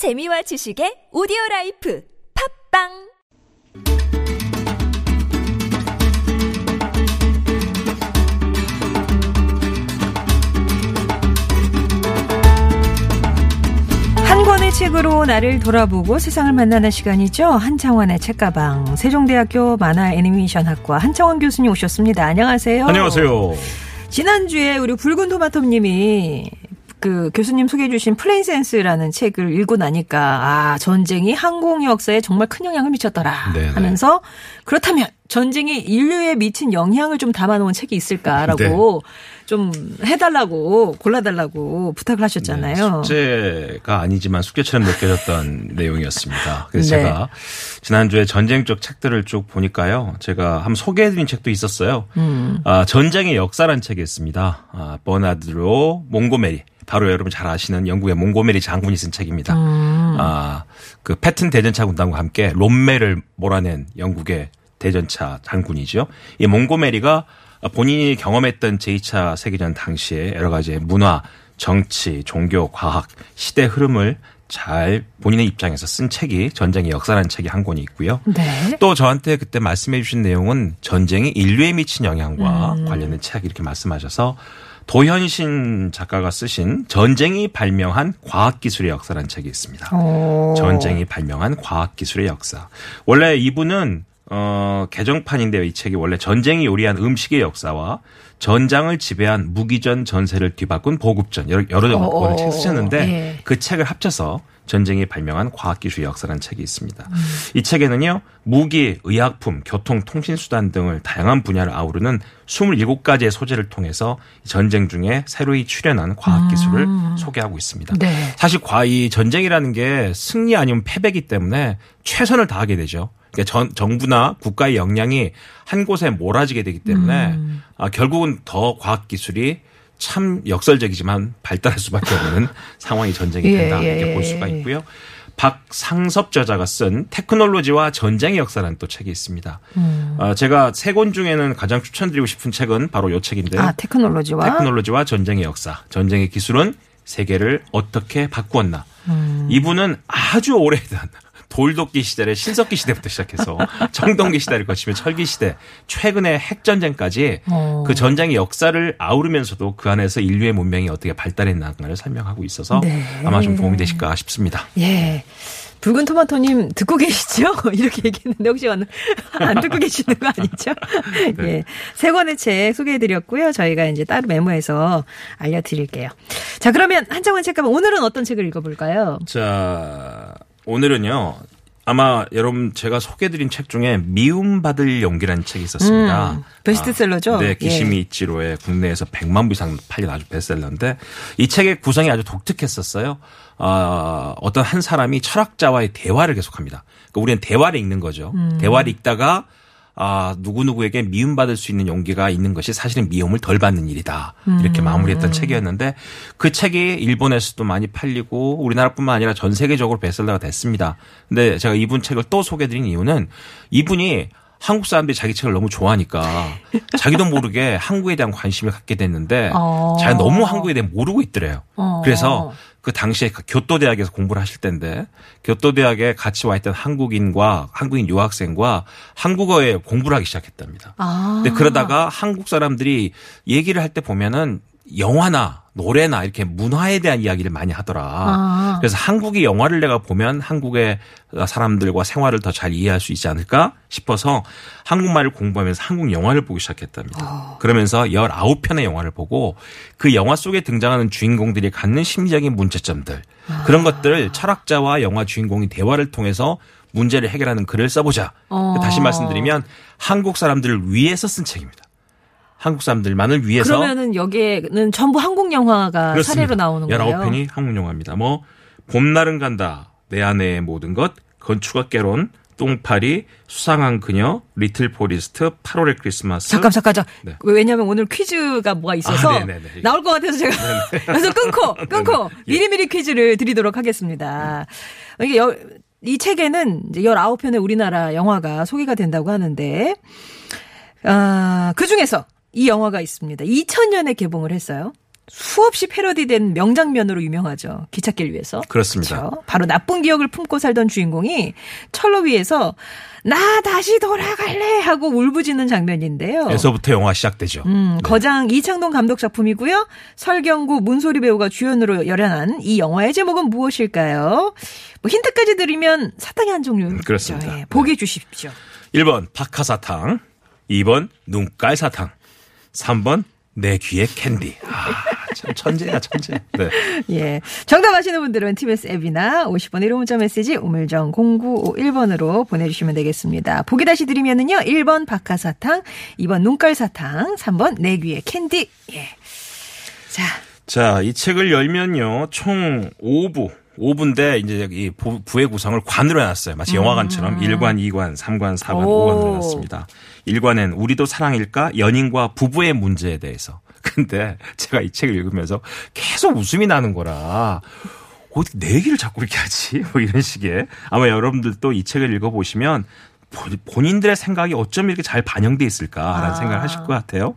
재미와 지식의 오디오라이프 팟빵 한 권의 책으로 나를 돌아보고 세상을 만나는 시간이죠. 한창원의 책가방. 세종대학교 만화 애니메이션학과 한창원 교수님 오셨습니다. 안녕하세요. 안녕하세요. 지난주에 우리 붉은 토마토님이 그 교수님 소개해 주신 플레인 센스라는 책을 읽고 나니까 아, 전쟁이 항공 역사에 정말 큰 영향을 미쳤더라 네네. 하면서 그렇다면 전쟁이 인류에 미친 영향을 좀 담아놓은 책이 있을까라고 네. 좀 해달라고 골라달라고 부탁을 하셨잖아요. 네, 숙제가 아니지만 숙제처럼 느껴졌던 내용이었습니다. 그래서 네. 제가 지난주에 전쟁 쪽 책들을 쭉 보니까요. 제가 한번 소개해드린 책도 있었어요. 아, 전쟁의 역사라는 책이 있습니다. 아, 버나드 몽고메리. 바로 여러분 잘 아시는 영국의 몽고메리 장군이 쓴 책입니다. 아, 그 패튼 대전차 군단과 함께 롬메를 몰아낸 영국의 대전차 장군이죠. 이 몽고메리가 본인이 경험했던 제2차 세계전 당시에 여러 가지 문화, 정치, 종교, 과학, 시대 흐름을 잘 본인의 입장에서 쓴 책이 전쟁의 역사라는 책이 한 권이 있고요. 네. 또 저한테 그때 말씀해 주신 내용은 전쟁이 인류에 미친 영향과 관련된 책 이렇게 말씀하셔서 도현신 작가가 쓰신 전쟁이 발명한 과학기술의 역사라는 책이 있습니다. 오. 전쟁이 발명한 과학기술의 역사. 원래 이분은 개정판인데요. 이 책이 원래 전쟁이 요리한 음식의 역사와 전장을 지배한 무기전 전세를 뒤바꾼 보급전 여러 권을 책 쓰셨는데 예. 그 책을 합쳐서 전쟁이 발명한 과학기술의 역사라는 책이 있습니다. 이 책에는요. 무기, 의약품, 교통, 통신수단 등을 다양한 분야를 아우르는 27가지의 소재를 통해서 전쟁 중에 새로이 출현한 과학기술을 소개하고 있습니다. 네. 사실 이 전쟁이라는 게 승리 아니면 패배이기 때문에 최선을 다하게 되죠. 그러니까 정부나 국가의 역량이 한 곳에 몰아지게 되기 때문에 결국은 더 과학기술이 참 역설적이지만 발달할 수밖에 없는 상황이 전쟁이 된다 예, 이렇게 볼 수가 있고요. 박상섭 저자가 쓴 테크놀로지와 전쟁의 역사라는 또 책이 있습니다. 제가 세 권 중에는 가장 추천드리고 싶은 책은 바로 이 책인데요. 아, 테크놀로지와 전쟁의 역사. 전쟁의 기술은 세계를 어떻게 바꾸었나. 이분은 아주 오래된 돌도끼 시대를 신석기 시대부터 시작해서 청동기 시대를 거치며 철기 시대, 최근의 핵전쟁까지 그 전쟁의 역사를 아우르면서도 그 안에서 인류의 문명이 어떻게 발달했나를 설명하고 있어서 네. 아마 좀 도움이 되실까 싶습니다. 예. 붉은 토마토님 듣고 계시죠? 이렇게 얘기했는데 혹시 안 듣고 계시는 거 아니죠? 네. 예. 세 권의 책 소개해드렸고요. 저희가 이제 따로 메모해서 알려드릴게요. 자, 그러면 한창원 책가방 오늘은 어떤 책을 읽어볼까요? 자. 오늘은요. 아마 여러분 제가 소개해드린 책 중에 미움받을 용기라는 책이 있었습니다. 베스트셀러죠? 아, 네. 기시미 예. 이치로의 국내에서 100만 부 이상 팔린 아주 베스트셀러인데 이 책의 구성이 아주 독특했었어요. 아, 어떤 한 사람이 철학자와의 대화를 계속합니다. 그러니까 우리는 대화를 읽는 거죠. 대화를 읽다가 아, 누구누구에게 미움받을 수 있는 용기가 있는 것이 사실은 미움을 덜 받는 일이다. 이렇게 마무리했던 책이었는데 그 책이 일본에서도 많이 팔리고 우리나라뿐만 아니라 전 세계적으로 베스트셀러가 됐습니다. 근데 제가 이분 책을 또 소개해드린 이유는 이분이 한국 사람들이 자기 책을 너무 좋아하니까 자기도 모르게 한국에 대한 관심을 갖게 됐는데 자기가 너무 한국에 대해 모르고 있더래요. 그래서 그 당시에 교토대학에서 공부를 하실 때인데 교토대학에 같이 와 있던 한국인 유학생과 한국어에 공부를 하기 시작했답니다. 근데 그러다가 한국 사람들이 얘기를 할 때 보면은 영화나 노래나 이렇게 문화에 대한 이야기를 많이 하더라. 그래서 한국의 영화를 내가 보면 한국의 사람들과 생활을 더 잘 이해할 수 있지 않을까 싶어서 한국말을 공부하면서 한국 영화를 보기 시작했답니다. 그러면서 19편의 영화를 보고 그 영화 속에 등장하는 주인공들이 갖는 심리적인 문제점들 그런 것들을 철학자와 영화 주인공이 대화를 통해서 문제를 해결하는 글을 써보자. 다시 말씀드리면 한국 사람들을 위해서 쓴 책입니다. 한국 사람들만을 위해서. 그러면은 여기에는 전부 한국 영화가 그렇습니다. 사례로 나오는 거예요. 19편이 한국 영화입니다. 뭐 봄날은 간다, 내 안에 모든 것, 건축학개론, 똥파리, 수상한 그녀, 리틀 포리스트, 8월의 크리스마스. 잠깐. 네. 왜냐하면 오늘 퀴즈가 뭐가 있어서 나올 것 같아서 제가 그래서 끊고 예. 미리미리 퀴즈를 드리도록 하겠습니다. 이게 이 책에는 이제 19편의 우리나라 영화가 소개가 된다고 하는데 그 중에서 이 영화가 있습니다. 2000년에 개봉을 했어요. 수없이 패러디된 명장면으로 유명하죠. 기찻길 위에서. 그렇습니다. 그렇죠? 바로 나쁜 기억을 품고 살던 주인공이 철로 위에서 나 다시 돌아갈래 하고 울부짖는 장면인데요. 에서부터 영화 시작되죠. 네. 거장 이창동 감독 작품이고요. 설경구, 문소리 배우가 주연으로 열연한 이 영화의 제목은 무엇일까요? 뭐 힌트까지 드리면 사탕의 한 종류. 그렇습니다. 네. 보게 주십시오. 1번 박하사탕, 2번 눈깔사탕, 3번 내 귀에 캔디. 아, 참 천재야, 천재. 네. 예. 정답 아시는 분들은 TBS 앱이나 50번 1호 문자 메시지 우물정 0951번으로 보내주시면 되겠습니다. 보기 다시 드리면은요, 1번 박하사탕, 2번 눈깔사탕, 3번 내 귀에 캔디. 예. 자, 이 책을 열면요, 총 5부. 5부인데 이제 이 부의 구성을 관으로 해놨어요. 마치 영화관처럼 1관, 2관, 3관, 4관, 오. 5관으로 해놨습니다. 1관엔 우리도 사랑일까? 연인과 부부의 문제에 대해서. 근데 제가 이 책을 읽으면서 계속 웃음이 나는 거라. 어떻게 내 얘기를 자꾸 이렇게 하지? 뭐 이런 식의. 아마 여러분들도 이 책을 읽어보시면 본인들의 생각이 어쩜 이렇게 잘 반영돼 있을까라는 생각을 하실 것 같아요.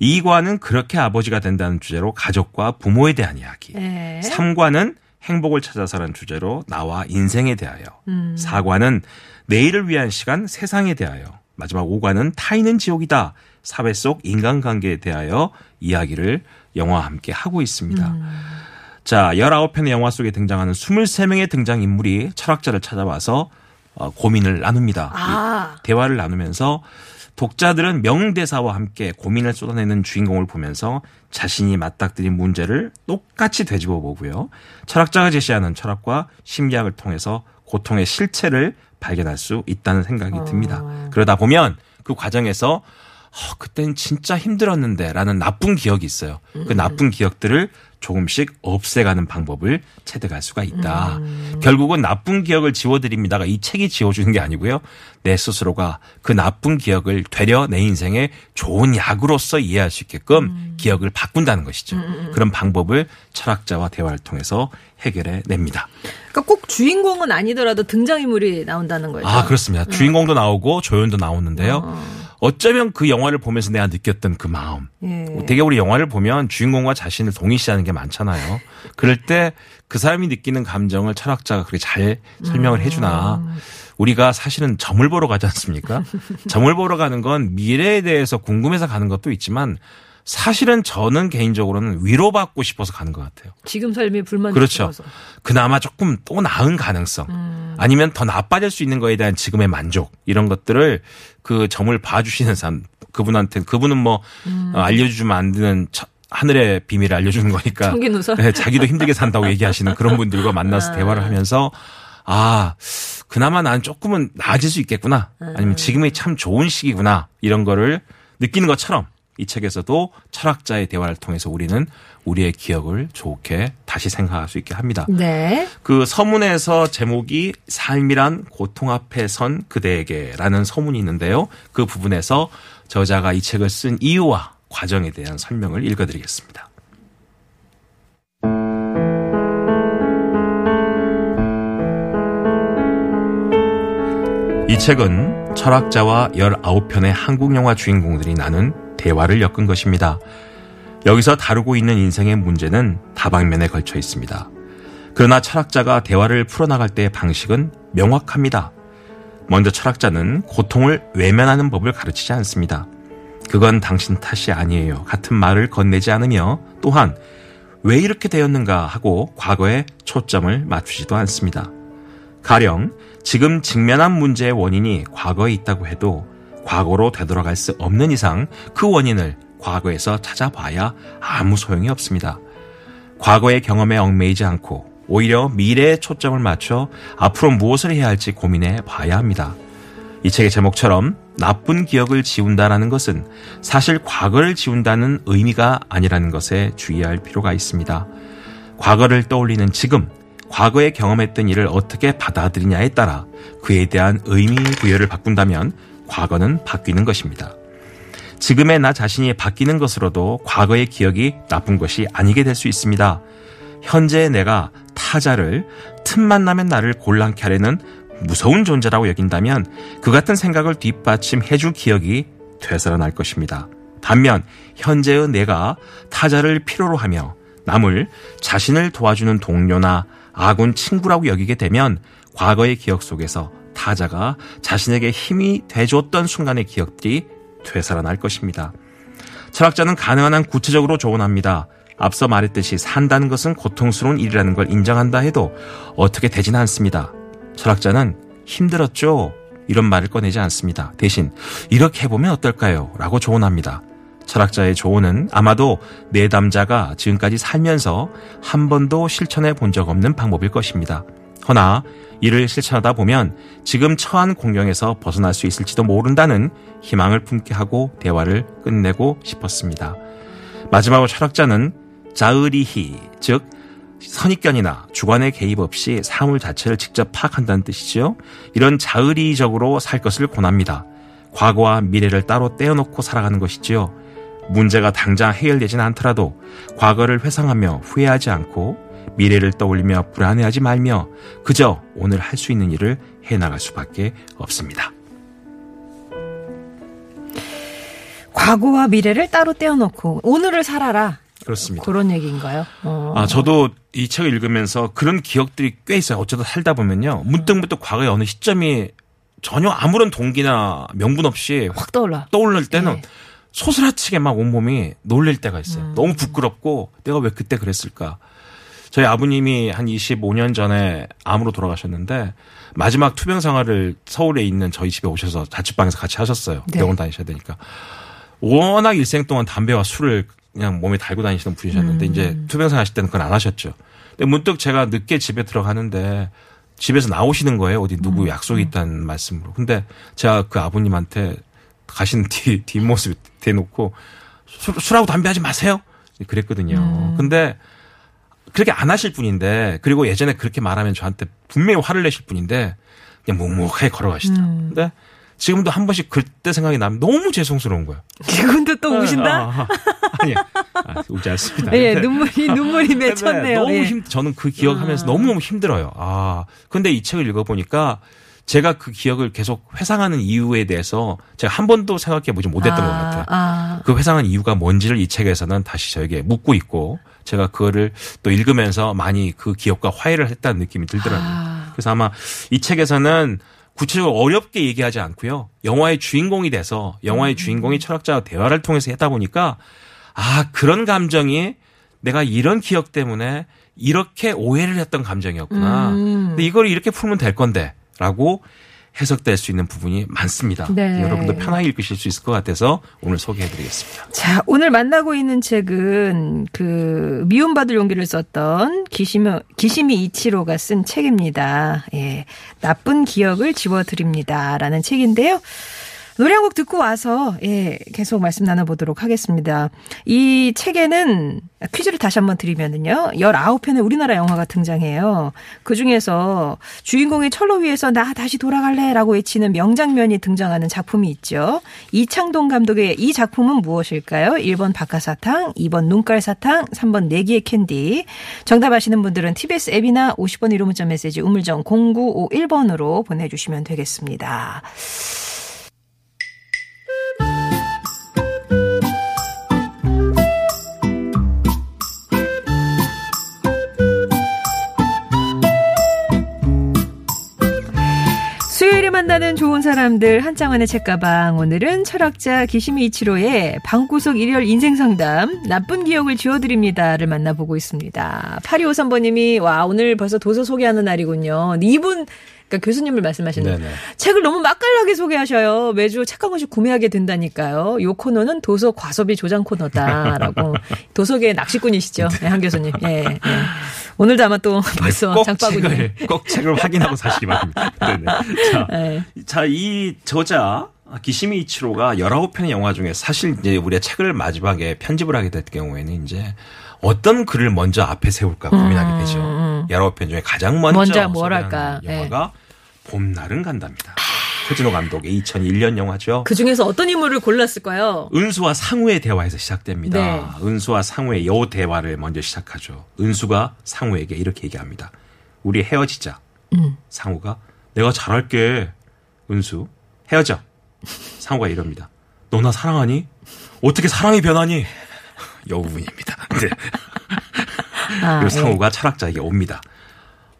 2관은 그렇게 아버지가 된다는 주제로 가족과 부모에 대한 이야기. 3관은 행복을 찾아서라는 주제로 나와 인생에 대하여. 4관은 내일을 위한 시간, 세상에 대하여. 마지막 5관은 타인은 지옥이다. 사회 속 인간관계에 대하여 이야기를 영화와 함께 하고 있습니다. 자, 19편의 영화 속에 등장하는 23명의 등장인물이 철학자를 찾아와서 고민을 나눕니다. 대화를 나누면서 독자들은 명대사와 함께 고민을 쏟아내는 주인공을 보면서 자신이 맞닥뜨린 문제를 똑같이 되짚어 보고요. 철학자가 제시하는 철학과 심리학을 통해서 고통의 실체를 발견할 수 있다는 생각이 듭니다. 그러다 보면 그 과정에서 그땐 진짜 힘들었는데 라는 나쁜 기억이 있어요. 그 나쁜 기억들을 조금씩 없애가는 방법을 체득할 수가 있다. 결국은 나쁜 기억을 지워드립니다가 이 책이 지워주는 게 아니고요. 내 스스로가 그 나쁜 기억을 되려 내 인생의 좋은 약으로서 이해할 수 있게끔 기억을 바꾼다는 것이죠. 그런 방법을 철학자와 대화를 통해서 해결해 냅니다. 그러니까 꼭 주인공은 아니더라도 등장인물이 나온다는 거예요. 아, 그렇습니다. 주인공도 나오고 조연도 나오는데요. 어쩌면 그 영화를 보면서 내가 느꼈던 그 마음. 되게 우리 영화를 보면 주인공과 자신을 동일시하는 게 많잖아요. 그럴 때 그 사람이 느끼는 감정을 철학자가 그렇게 잘 설명을 해주나. 우리가 사실은 점을 보러 가지 않습니까? 점을 보러 가는 건 미래에 대해서 궁금해서 가는 것도 있지만 사실은 저는 개인적으로는 위로받고 싶어서 가는 것 같아요. 지금 삶이 불만족해서. 그렇죠. 그나마 조금 또 나은 가능성 아니면 더 나빠질 수 있는 거에 대한 지금의 만족 이런 것들을 그 점을 봐주시는 사람 그분한테 그분은 뭐 알려주면 안 되는 하늘의 비밀을 알려주는 거니까. 청기누설. 네, 자기도 힘들게 산다고 얘기하시는 그런 분들과 만나서 대화를 하면서 아 그나마 난 조금은 나아질 수 있겠구나 아니면 지금이 참 좋은 시기구나 이런 거를 느끼는 것처럼 이 책에서도 철학자의 대화를 통해서 우리는 우리의 기억을 좋게 다시 생각할 수 있게 합니다. 네. 그 서문에서 제목이 삶이란 고통 앞에 선 그대에게라는 서문이 있는데요. 그 부분에서 저자가 이 책을 쓴 이유와 과정에 대한 설명을 읽어드리겠습니다. 이 책은 철학자와 19편의 한국 영화 주인공들이 나눈 대화를 엮은 것입니다. 여기서 다루고 있는 인생의 문제는 다방면에 걸쳐 있습니다. 그러나 철학자가 대화를 풀어나갈 때의 방식은 명확합니다. 먼저 철학자는 고통을 외면하는 법을 가르치지 않습니다. 그건 당신 탓이 아니에요. 같은 말을 건네지 않으며 또한 왜 이렇게 되었는가 하고 과거에 초점을 맞추지도 않습니다. 가령 지금 직면한 문제의 원인이 과거에 있다고 해도 과거로 되돌아갈 수 없는 이상 그 원인을 과거에서 찾아봐야 아무 소용이 없습니다. 과거의 경험에 얽매이지 않고 오히려 미래에 초점을 맞춰 앞으로 무엇을 해야 할지 고민해 봐야 합니다. 이 책의 제목처럼 나쁜 기억을 지운다라는 것은 사실 과거를 지운다는 의미가 아니라는 것에 주의할 필요가 있습니다. 과거를 떠올리는 지금, 과거에 경험했던 일을 어떻게 받아들이냐에 따라 그에 대한 의미 부여를 바꾼다면 과거는 바뀌는 것입니다. 지금의 나 자신이 바뀌는 것으로도 과거의 기억이 나쁜 것이 아니게 될 수 있습니다. 현재의 내가 타자를 틈만 나면 나를 곤란케 하려는 무서운 존재라고 여긴다면 그 같은 생각을 뒷받침해줄 기억이 되살아날 것입니다. 반면 현재의 내가 타자를 필요로 하며 남을 자신을 도와주는 동료나 아군 친구라고 여기게 되면 과거의 기억 속에서 타자가 자신에게 힘이 되줬던 순간의 기억들이 되살아날 것입니다. 철학자는 가능한 한 구체적으로 조언합니다. 앞서 말했듯이 산다는 것은 고통스러운 일이라는 걸 인정한다 해도 어떻게 되지는 않습니다. 철학자는 힘들었죠? 이런 말을 꺼내지 않습니다. 대신 이렇게 해보면 어떨까요? 라고 조언합니다. 철학자의 조언은 아마도 내담자가 지금까지 살면서 한 번도 실천해 본 적 없는 방법일 것입니다. 허나 이를 실천하다 보면 지금 처한 공경에서 벗어날 수 있을지도 모른다는 희망을 품게 하고 대화를 끝내고 싶었습니다. 마지막으로 철학자는 자의리히, 즉 선입견이나 주관의 개입 없이 사물 자체를 직접 파악한다는 뜻이죠. 이런 자의리적으로 살 것을 권합니다. 과거와 미래를 따로 떼어놓고 살아가는 것이지요. 문제가 당장 해결되진 않더라도 과거를 회상하며 후회하지 않고 미래를 떠올리며 불안해하지 말며 그저 오늘 할 수 있는 일을 해나갈 수밖에 없습니다. 과거와 미래를 따로 떼어놓고 오늘을 살아라. 그렇습니다. 그런 얘기인가요? 저도 이 책을 읽으면서 그런 기억들이 꽤 있어요. 어쩌다 살다 보면요. 문득 과거의 어느 시점이 전혀 아무런 동기나 명분 없이 확 떠올릴 때는 네. 소스라치게 막 온몸이 놀릴 때가 있어요. 너무 부끄럽고 내가 왜 그때 그랬을까. 저희 아버님이 한 25년 전에 암으로 돌아가셨는데 마지막 투병 생활을 서울에 있는 저희 집에 오셔서 자취방에서 같이 하셨어요. 네. 병원 다니셔야 되니까. 워낙 일생 동안 담배와 술을 그냥 몸에 달고 다니시던 분이셨는데 이제 투병 생활 하실 때는 그건 안 하셨죠. 근데 문득 제가 늦게 집에 들어가는데 집에서 나오시는 거예요. 어디 누구 약속이 있다는 말씀으로. 근데 제가 그 아버님한테 가신 뒷모습 대놓고 술하고 담배 하지 마세요. 그랬거든요. 근데 그렇게 안 하실 분인데 그리고 예전에 그렇게 말하면 저한테 분명히 화를 내실 분인데 그냥 묵묵하게 걸어가시더라고요. 근데 지금도 한 번씩 그때 생각이 나면 너무 죄송스러운 거예요. 지금도 또 우신다? 아니, 울지 않습니다. 예, 눈물이 맺혔네요. 너무 예. 저는 그 기억하면서 너무너무 힘들어요. 근데 이 책을 읽어보니까 제가 그 기억을 계속 회상하는 이유에 대해서 제가 한 번도 생각해보지 못했던 것 같아요. 그 회상한 이유가 뭔지를 이 책에서는 다시 저에게 묻고 있고 제가 그거를 또 읽으면서 많이 그 기억과 화해를 했다는 느낌이 들더라고요. 그래서 아마 이 책에서는 구체적으로 어렵게 얘기하지 않고요. 영화의 주인공이 돼서 영화의 주인공이 철학자와 대화를 통해서 했다 보니까 그런 감정이 내가 이런 기억 때문에 이렇게 오해를 했던 감정이었구나. 근데 이걸 이렇게 풀면 될 건데. 라고 해석될 수 있는 부분이 많습니다. 네. 여러분도 편하게 읽으실 수 있을 것 같아서 오늘 소개해드리겠습니다. 자, 오늘 만나고 있는 책은 그 미움받을 용기를 썼던 기시미 이치로가 쓴 책입니다. 예, 나쁜 기억을 지워드립니다라는 책인데요. 노래 한 곡 듣고 와서 예, 계속 말씀 나눠보도록 하겠습니다. 이 책에는 퀴즈를 다시 한번 드리면은요. 19편의 우리나라 영화가 등장해요. 그중에서 주인공이 철로 위에서 나 다시 돌아갈래 라고 외치는 명장면이 등장하는 작품이 있죠. 이창동 감독의 이 작품은 무엇일까요? 1번 박하사탕, 2번 눈깔사탕, 3번 내기의 캔디. 정답 아시는 분들은 TBS 앱이나 50번 1호 문자 메시지 우물정 0951번으로 보내주시면 되겠습니다. 만나는 좋은 사람들 한창원의 책가방. 오늘은 철학자 기시미 이치로의 방구석 일열 인생상담 나쁜 기억을 지워드립니다를 만나보고 있습니다. 8253번님이 와 오늘 벌써 도서 소개하는 날이군요. 이분 그러니까 교수님을 말씀하시는 책을 너무 맛깔나게 소개하셔요. 매주 책 한 권씩 구매하게 된다니까요. 이 코너는 도서 과소비 조장 코너다라고 도서계의 낚시꾼이시죠. 네, 한 교수님. 예, 예. 오늘도 아마 또 벌써 장바구니를 꼭 책을 확인하고 사시기 바랍니다. 자, 이 저자 기시미 이치로가 19편의 영화 중에 사실 이제 우리가 책을 마지막에 편집을 하게 될 경우에는 이제 어떤 글을 먼저 앞에 세울까 고민하게 되죠. 19편 중에 가장 먼저 뭘 할까? 영화가 네. 봄날은 간다입니다. 표진호 감독의 2001년 영화죠. 그중에서 어떤 인물을 골랐을까요? 은수와 상우의 대화에서 시작됩니다. 네. 은수와 상우의 여우 대화를 먼저 시작하죠. 은수가 상우에게 이렇게 얘기합니다. 우리 헤어지자. 상우가 내가 잘할게. 은수 헤어져. 상우가 이럽니다. 너 나 사랑하니? 어떻게 사랑이 변하니? 여우분입니다. 네. 아, 그리고 상우가 차락자에게 옵니다.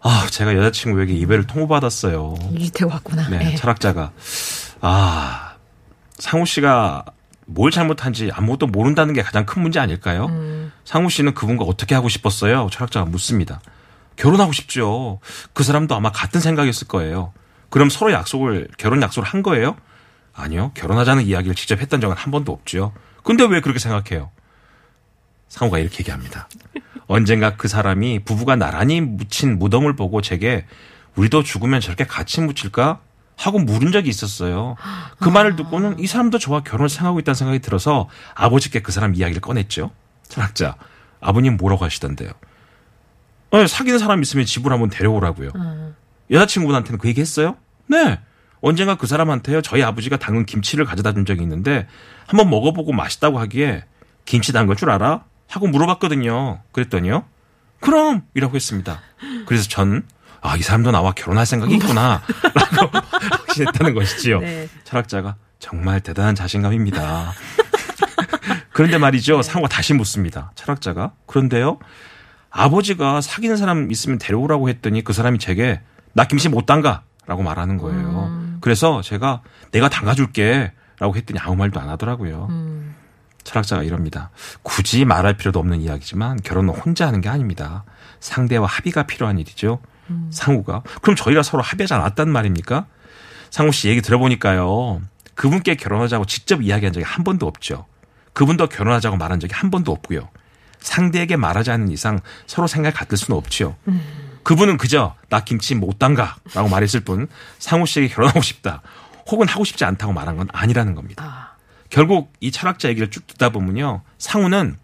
아, 제가 여자친구에게 이별을 통보받았어요. 이태우 왔구나. 네, 네. 차락자가 아, 상우 씨가 뭘 잘못한지 아무것도 모른다는 게 가장 큰 문제 아닐까요? 상우 씨는 그분과 어떻게 하고 싶었어요? 철학자가 묻습니다. 결혼하고 싶죠. 그 사람도 아마 같은 생각이었을 거예요. 그럼 서로 결혼 약속을 한 거예요? 아니요. 결혼하자는 이야기를 직접 했던 적은 한 번도 없죠. 근데 왜 그렇게 생각해요? 상우가 이렇게 얘기합니다. 언젠가 그 사람이 부부가 나란히 묻힌 무덤을 보고 제게 우리도 죽으면 저렇게 같이 묻힐까? 하고 물은 적이 있었어요. 그 말을 듣고는 이 사람도 저와 결혼을 생각하고 있다는 생각이 들어서 아버지께 그 사람 이야기를 꺼냈죠. 철학자, 아버님 뭐라고 하시던데요? 네, 사귀는 사람 있으면 집으로 한번 데려오라고요. 여자친구분한테는 그 얘기 했어요? 네. 언젠가 그 사람한테요. 저희 아버지가 담근 김치를 가져다 준 적이 있는데 한번 먹어보고 맛있다고 하기에 김치 담근 줄 알아? 하고 물어봤거든요. 그랬더니요. 그럼! 이라고 했습니다. 그래서 전 아, 이 사람도 나와 결혼할 생각이 있구나 라고 확신했다는 것이지요. 네. 철학자가 정말 대단한 자신감입니다. 그런데 말이죠. 네. 상호가 다시 묻습니다. 철학자가 그런데요. 아버지가 사귀는 사람 있으면 데려오라고 했더니 그 사람이 제게 나 김씨 못 담가 라고 말하는 거예요. 그래서 제가 내가 담가줄게 라고 했더니 아무 말도 안 하더라고요. 철학자가 이럽니다. 굳이 말할 필요도 없는 이야기지만 결혼은 혼자 하는 게 아닙니다. 상대와 합의가 필요한 일이죠. 상우가 그럼 저희가 서로 합의하지 않았단 말입니까? 상우 씨 얘기 들어보니까요. 그분께 결혼하자고 직접 이야기한 적이 한 번도 없죠. 그분도 결혼하자고 말한 적이 한 번도 없고요. 상대에게 말하지 않는 이상 서로 생각이 같을 수는 없지요. 그분은 그저 나 김치 못 담가 라고 말했을 뿐 상우 씨에게 결혼하고 싶다 혹은 하고 싶지 않다고 말한 건 아니라는 겁니다. 아. 결국 이 철학자 얘기를 쭉 듣다 보면요. 상우는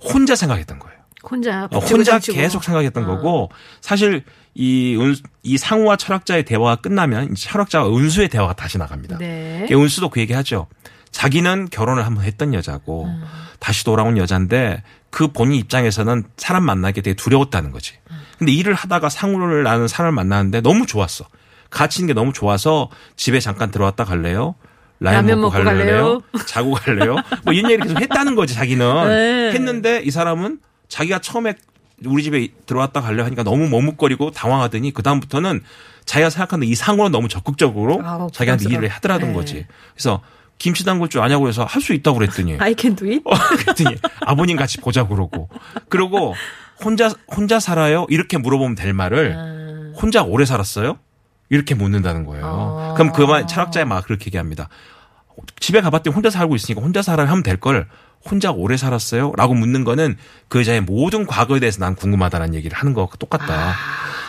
혼자 생각했던 거예요. 혼자 계속 생각했던 거고 사실 이 상우와 철학자의 대화가 끝나면 철학자와 은수의 대화가 다시 나갑니다. 네. 은수도 그 얘기하죠. 자기는 결혼을 한번 했던 여자고 다시 돌아온 여자인데 그 본인 입장에서는 사람 만나기 되게 두려웠다는 거지. 근데 일을 하다가 상우를 아는 사람을 만나는데 너무 좋았어. 같이 있는 게 너무 좋아서 집에 잠깐 들어왔다 갈래요? 라면 먹고 갈래요? 자고 갈래요? 뭐 이런 얘기를 계속 했다는 거지 자기는. 네. 했는데 이 사람은 자기가 처음에 우리 집에 들어왔다 가려 하니까 너무 머뭇거리고 당황하더니 그다음부터는 자기가 생각하는 이 상으로 너무 적극적으로 자기한테 일을 하더라던 거지. 그래서 김치 담글 줄 아냐고 해서 할 수 있다고 그랬더니 I can do it? 그랬더니 아버님 같이 보자 그러고. 그러고 혼자 살아요? 이렇게 물어보면 될 말을 혼자 오래 살았어요? 이렇게 묻는다는 거예요. 그럼 그만 철학자의 막 그렇게 얘기합니다. 집에 가봤더니 혼자 살고 있으니까 혼자 살아요 하면 될 걸 혼자 오래 살았어요? 라고 묻는 거는 그 여자의 모든 과거에 대해서 난 궁금하다는 얘기를 하는 것과 똑같다. 아.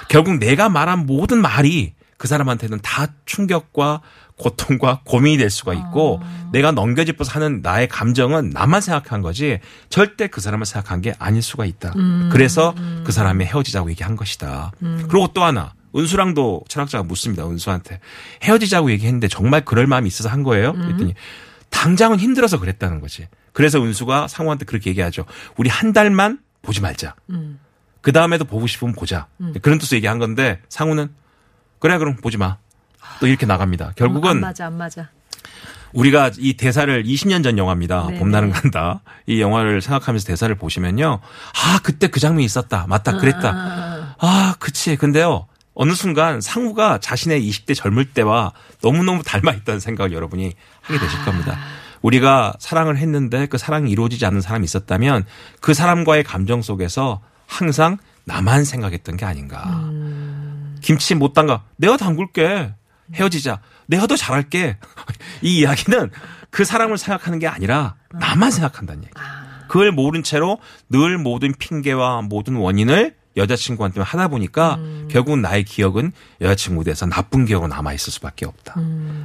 결국 내가 말한 모든 말이 그 사람한테는 다 충격과 고통과 고민이 될 수가 있고 내가 넘겨짚어서 하는 나의 감정은 나만 생각한 거지 절대 그 사람을 생각한 게 아닐 수가 있다. 그래서 그 사람이 헤어지자고 얘기한 것이다. 그리고 또 하나. 은수랑도 철학자가 묻습니다. 은수한테. 헤어지자고 얘기했는데 정말 그럴 마음이 있어서 한 거예요? 그랬더니 당장은 힘들어서 그랬다는 거지. 그래서 은수가 상우한테 그렇게 얘기하죠. 우리 한 달만 보지 말자. 그 다음에도 보고 싶으면 보자. 그런 뜻으로 얘기한 건데 상우는 그래 그럼 보지 마. 또 이렇게 나갑니다. 결국은 안 맞아. 우리가 이 대사를 20년 전 영화입니다. 네네. 봄날은 간다. 이 영화를 생각하면서 대사를 보시면요. 아 그때 그 장면이 있었다. 맞다 그랬다. 아 그치. 근데요. 어느 순간 상우가 자신의 20대 젊을 때와 너무너무 닮아있다는 생각을 여러분이 하게 되실 겁니다. 우리가 사랑을 했는데 그 사랑이 이루어지지 않는 사람이 있었다면 그 사람과의 감정 속에서 항상 나만 생각했던 게 아닌가. 김치 못 담가. 내가 담글게. 헤어지자. 내가 더 잘할게. 이 이야기는 그 사람을 생각하는 게 아니라 나만 생각한다는 얘기. 그걸 모른 채로 늘 모든 핑계와 모든 원인을 여자친구한테만 하다 보니까 결국은 나의 기억은 여자친구에 대해서 나쁜 기억으로 남아있을 수밖에 없다.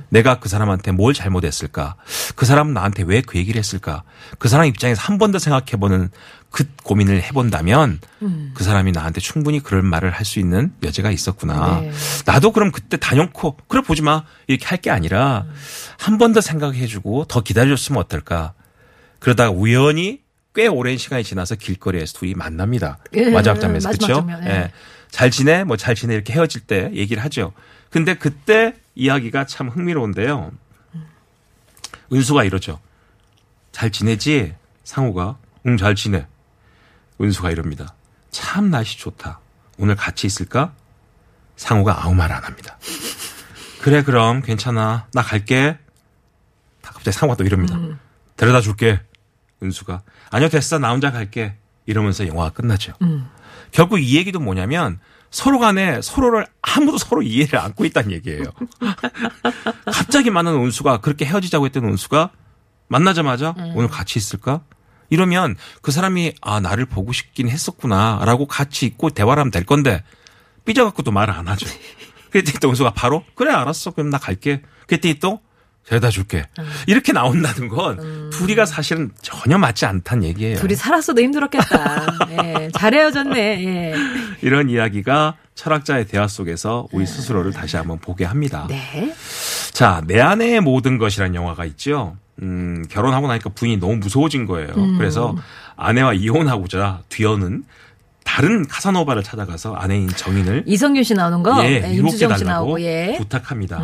내가 그 사람한테 뭘 잘못했을까? 그 사람은 나한테 왜 그 얘기를 했을까? 그 사람 입장에서 한 번 더 생각해보는 그 고민을 해본다면 그 사람이 나한테 충분히 그런 말을 할 수 있는 여지가 있었구나. 네. 나도 그럼 그때 단연코 그래 보지 마 이렇게 할 게 아니라 한 번 더 생각해주고 더 기다려줬으면 어떨까? 그러다가 우연히 꽤 오랜 시간이 지나서 길거리에서 둘이 만납니다. 예, 마지막 장면에서. 그렇죠? 예. 예. 잘 지내? 뭐 잘 지내? 이렇게 헤어질 때 얘기를 하죠. 근데 그때 이야기가 참 흥미로운데요. 은수가 이러죠. 잘 지내지? 상우가 응, 잘 지내. 은수가 이럽니다. 참 날씨 좋다. 오늘 같이 있을까? 상우가 아무 말 안 합니다. 그래 그럼 괜찮아. 나 갈게. 갑자기 상우가 또 이럽니다. 데려다 줄게. 은수가 아니요 됐어 나 혼자 갈게. 이러면서 영화가 끝나죠. 결국 이 얘기도 뭐냐면 서로 간에 서로를 아무도 서로 이해를 안고 있다는 얘기예요. 갑자기 만난 은수가 그렇게 헤어지자고 했던 은수가 만나자마자 오늘 같이 있을까? 이러면 그 사람이 아 나를 보고 싶긴 했었구나 라고 같이 있고 대화를 하면 될 건데 삐져갖고 또 말을 안 하죠. 그랬더니 또 은수가 바로 그래 알았어 그럼 나 갈게. 그랬더니 또 데려다 줄게. 이렇게 나온다는 건 둘이가 사실은 전혀 맞지 않다는 얘기예요. 둘이 살았어도 힘들었겠다. 예, 잘 헤어졌네. 예. 이런 이야기가 철학자의 대화 속에서 우리 스스로를 다시 한번 보게 합니다. 네. 자, 내 안의 모든 것이라는 영화가 있죠. 결혼하고 나니까 부인이 너무 무서워진 거예요. 그래서 아내와 이혼하고자 뒤어는 다른 카사노바를 찾아가서 아내인 정인을 이성균 씨 나오는 거? 예, 유혹해달라고 씨 나오고, 예. 부탁합니다.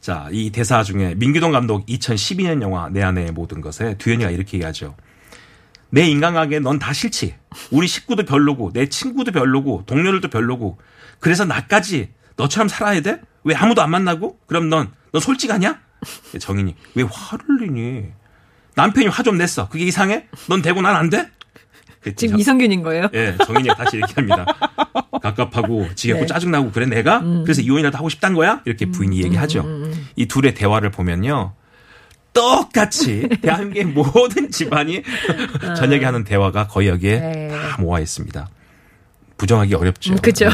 자, 이 대사 중에 민규동 감독 2012년 영화 내 안에 모든 것에 두현이가 이렇게 얘기하죠. 내 인간관계에 넌 다 싫지. 우리 식구도 별로고 내 친구도 별로고 동료들도 별로고 그래서 나까지 너처럼 살아야 돼? 왜 아무도 안 만나고? 그럼 넌 솔직하냐? 정인이 왜 화를 내니? 남편이 화 좀 냈어. 그게 이상해? 넌 되고 난 안 돼? 지금 이성균인 거예요? 예, 네, 정인이가 다시 얘기합니다. 갑갑하고 지겹고 네. 짜증나고 그래 내가? 그래서 이혼이라도 하고 싶단 거야? 이렇게 부인이 얘기하죠. 이 둘의 대화를 보면요. 똑같이 대한민국의 모든 집안이 저녁에 하는 대화가 거의 여기에 네. 다 모아 있습니다. 부정하기 어렵죠. 그렇죠.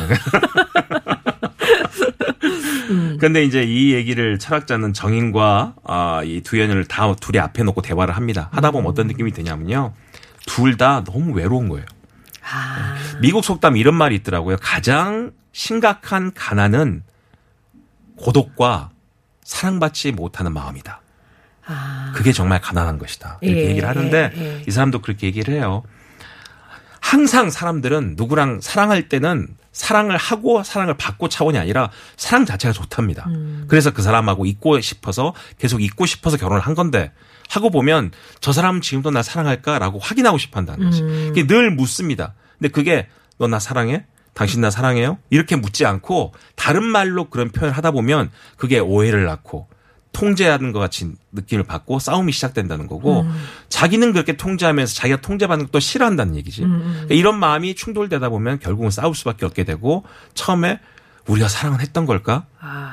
그런데 이제 이 얘기를 철학자는 정인과 이 두현을 다 둘이 앞에 놓고 대화를 합니다. 하다 보면 어떤 느낌이 드냐면요. 둘 다 너무 외로운 거예요. 아. 미국 속담 이런 말이 있더라고요. 가장 심각한 가난은 고독과 사랑받지 못하는 마음이다. 아. 그게 정말 가난한 것이다. 이렇게 얘기를 하는데 이 사람도 그렇게 얘기를 해요. 항상 사람들은 누구랑 사랑할 때는 사랑을 하고 사랑을 받고 차원이 아니라 사랑 자체가 좋답니다. 그래서 그 사람하고 있고 싶어서 계속 있고 싶어서 결혼을 한 건데 하고 보면 저 사람은 지금도 나 사랑할까라고 확인하고 싶어한다는 거지. 그게 늘 묻습니다. 근데 그게 너 나 사랑해? 당신 나 사랑해요? 이렇게 묻지 않고 다른 말로 그런 표현을 하다 보면 그게 오해를 낳고 통제하는 것 같이 느낌을 받고 싸움이 시작된다는 거고 자기는 그렇게 통제하면서 자기가 통제받는 것도 싫어한다는 얘기지. 그러니까 이런 마음이 충돌되다 보면 결국은 싸울 수밖에 없게 되고 처음에 우리가 사랑을 했던 걸까?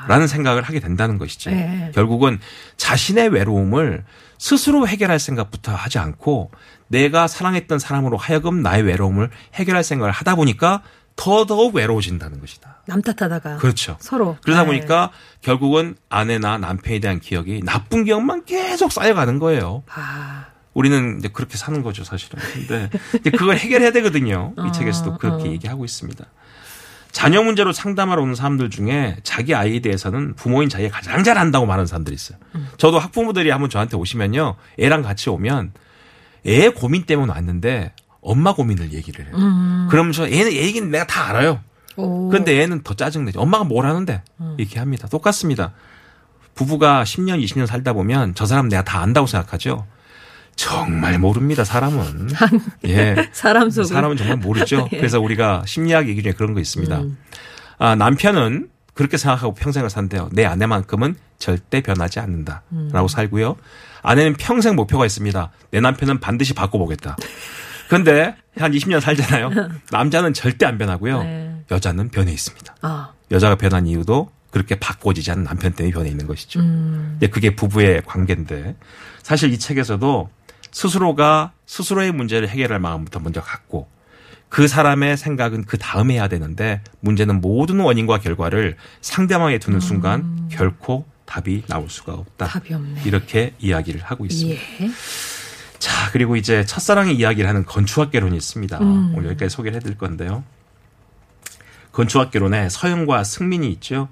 라는 생각을 하게 된다는 것이지. 네. 결국은 자신의 외로움을 스스로 해결할 생각부터 하지 않고 내가 사랑했던 사람으로 하여금 나의 외로움을 해결할 생각을 하다 보니까 더더욱 외로워진다는 것이다. 남 탓하다가. 그렇죠. 서로. 그러다 보니까 결국은 아내나 남편에 대한 기억이 나쁜 기억만 계속 쌓여가는 거예요. 우리는 이제 그렇게 사는 거죠, 사실은. 근데 이제 그걸 해결해야 되거든요. 이 책에서도 그렇게 얘기하고 있습니다. 자녀 문제로 상담하러 오는 사람들 중에 자기 아이에 대해서는 부모인 자기가 가장 잘 안다고 말하는 사람들이 있어요. 저도 학부모들이 한번 저한테 오시면요. 애랑 같이 오면 애 고민 때문에 왔는데 엄마 고민을 얘기를 해요. 그러면서 얘는 얘기는 내가 다 알아요. 오. 그런데 얘는 더 짜증내죠. 엄마가 뭘 하는데 이렇게 합니다. 똑같습니다. 부부가 10년 20년 살다 보면 저 사람 내가 다 안다고 생각하죠. 정말 모릅니다. 사람은. 예. 사람 속은. 사람은 정말 모르죠. 예. 그래서 우리가 심리학 얘기 중에 그런 거 있습니다. 아, 남편은 그렇게 생각하고 평생을 산대요. 내 아내만큼은 절대 변하지 않는다. 라고 살고요. 아내는 평생 목표가 있습니다. 내 남편은 반드시 바꿔보겠다. 그런데 한 20년 살잖아요. 남자는 절대 안 변하고요. 네. 여자는 변해 있습니다. 여자가 변한 이유도 그렇게 바꿔지지 않은 남편 때문에 변해 있는 것이죠. 그게 부부의 관계인데 사실 이 책에서도 스스로가 스스로의 문제를 해결할 마음부터 먼저 갖고 그 사람의 생각은 그 다음에 해야 되는데 문제는 모든 원인과 결과를 상대방에 두는 순간 결코 답이 나올 수가 없다. 답이 없네. 이렇게 이야기를 하고 있습니다. 예. 자, 그리고 이제 첫사랑의 이야기를 하는 건축학개론이 있습니다. 오늘 여기까지 소개를 해드릴 건데요. 건축학개론에 서연과 승민이 있죠.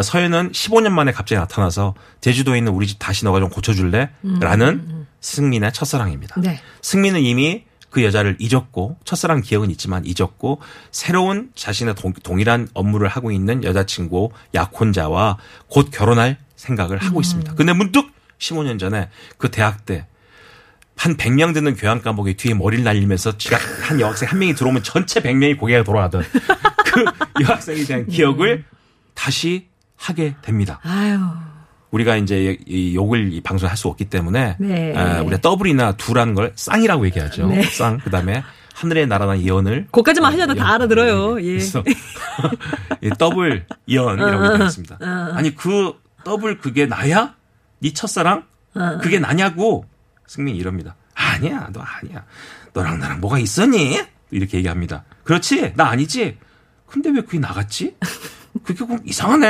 서연은 15년 만에 갑자기 나타나서 제주도에 있는 우리 집 다시 너가 좀 고쳐줄래? 라는 승민의 첫사랑입니다. 네. 승민은 이미 그 여자를 잊었고 첫사랑 기억은 있지만 잊었고 새로운 자신의 동일한 업무를 하고 있는 여자친구 약혼자와 곧 결혼할 생각을 하고 있습니다. 근데 문득 15년 전에 그 대학 때 한 100명 듣는 교양 과목에 뒤에 머리를 날리면서 한 여학생 한 명이 들어오면 전체 100명이 고개가 돌아가던 그 여학생에 대한 기억을 다시 하게 됩니다. 아유. 우리가 이제 이 욕을 이 방송을 할 수 없기 때문에 네. 우리가 더블이나 두라는 걸 쌍이라고 얘기하죠. 네. 쌍. 그다음에 하늘에 날아난 예언을. 거기까지만 하셔도 다 알아들어요. 예. 그래서 더블 예언이라고 얘기했습니다. 아니 그 더블 그게 나야? 네 첫사랑? 그게 나냐고. 승민이 이럽니다. 아니야. 너 아니야. 너랑 나랑 뭐가 있었니? 이렇게 얘기합니다. 그렇지? 나 아니지? 근데 왜 그게 나갔지? 그게 꼭 이상하네?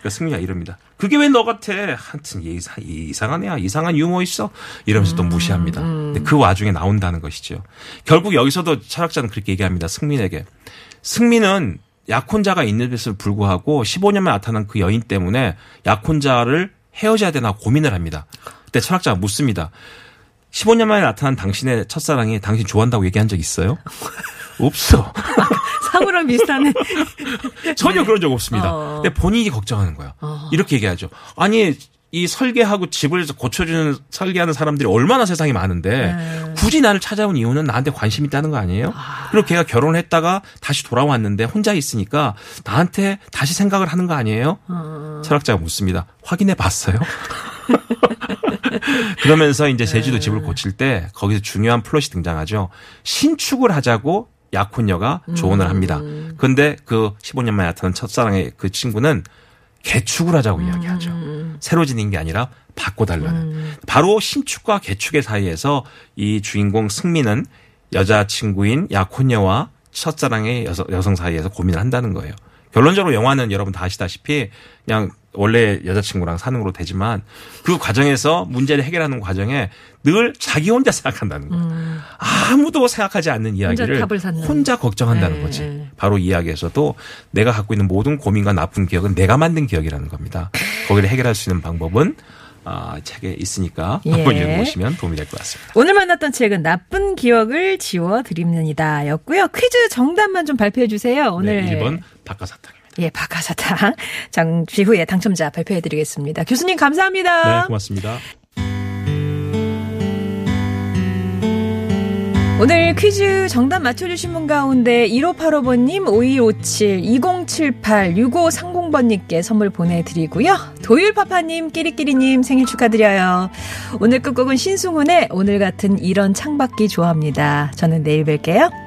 그러니까 승민이가 이럽니다. 그게 왜 너 같아? 하여튼 얘 이상한 애야. 이상한 유머 있어. 이러면서 또 무시합니다. 근데 그 와중에 나온다는 것이죠. 결국 여기서도 철학자는 그렇게 얘기합니다. 승민에게. 승민은 약혼자가 있는 데서 불구하고 15년만 나타난 그 여인 때문에 약혼자를 헤어져야 되나 고민을 합니다. 그때 철학자가 묻습니다. 15년 만에 나타난 당신의 첫사랑이 당신 좋아한다고 얘기한 적 있어요? 없어. 사물랑 비슷하네. 전혀 네. 그런 적 없습니다. 근데 본인이 걱정하는 거야. 이렇게 얘기하죠. 아니 이 설계하고 집을 고쳐주는 설계하는 사람들이 얼마나 세상에 많은데 굳이 나를 찾아온 이유는 나한테 관심 있다는 거 아니에요? 그리고 걔가 결혼을 했다가 다시 돌아왔는데 혼자 있으니까 나한테 다시 생각을 하는 거 아니에요? 철학자가 묻습니다. 확인해 봤어요? 그러면서 이제 제주도 집을 고칠 때 거기서 중요한 플롯이 등장하죠. 신축을 하자고 약혼녀가 조언을 합니다. 그런데 그 15년 만에 나타난 첫사랑의 그 친구는 개축을 하자고 이야기하죠. 새로 지는 게 아니라 바꿔달라는. 바로 신축과 개축의 사이에서 이 주인공 승민은 여자친구인 약혼녀와 첫사랑의 여성 사이에서 고민을 한다는 거예요. 결론적으로 영화는 여러분 다 아시다시피 그냥 원래 여자친구랑 사는 걸로 되지만 그 과정에서 문제를 해결하는 과정에 늘 자기 혼자 생각한다는 거예요. 아무도 생각하지 않는 이야기를 혼자 걱정한다는 네. 거지. 바로 이 이야기에서도 내가 갖고 있는 모든 고민과 나쁜 기억은 내가 만든 기억이라는 겁니다. 거기를 해결할 수 있는 방법은 책에 있으니까 한번 읽어보시면 도움이 될 것 같습니다. 오늘 만났던 책은 나쁜 기억을 지워드립니다 였고요. 퀴즈 정답만 좀 발표해 주세요. 오늘 네, 1번 박하사탕입니다. 예, 박하사탕. 잠시 후에 당첨자 발표해드리겠습니다. 교수님 감사합니다. 네, 고맙습니다. 오늘 퀴즈 정답 맞춰주신 분 가운데 1585번님, 5257, 2078, 6530번님께 선물 보내드리고요. 도율파파님, 끼리끼리님 생일 축하드려요. 오늘 끝곡은 신승훈의 오늘 같은 이런 창밖이 좋아합니다. 저는 내일 뵐게요.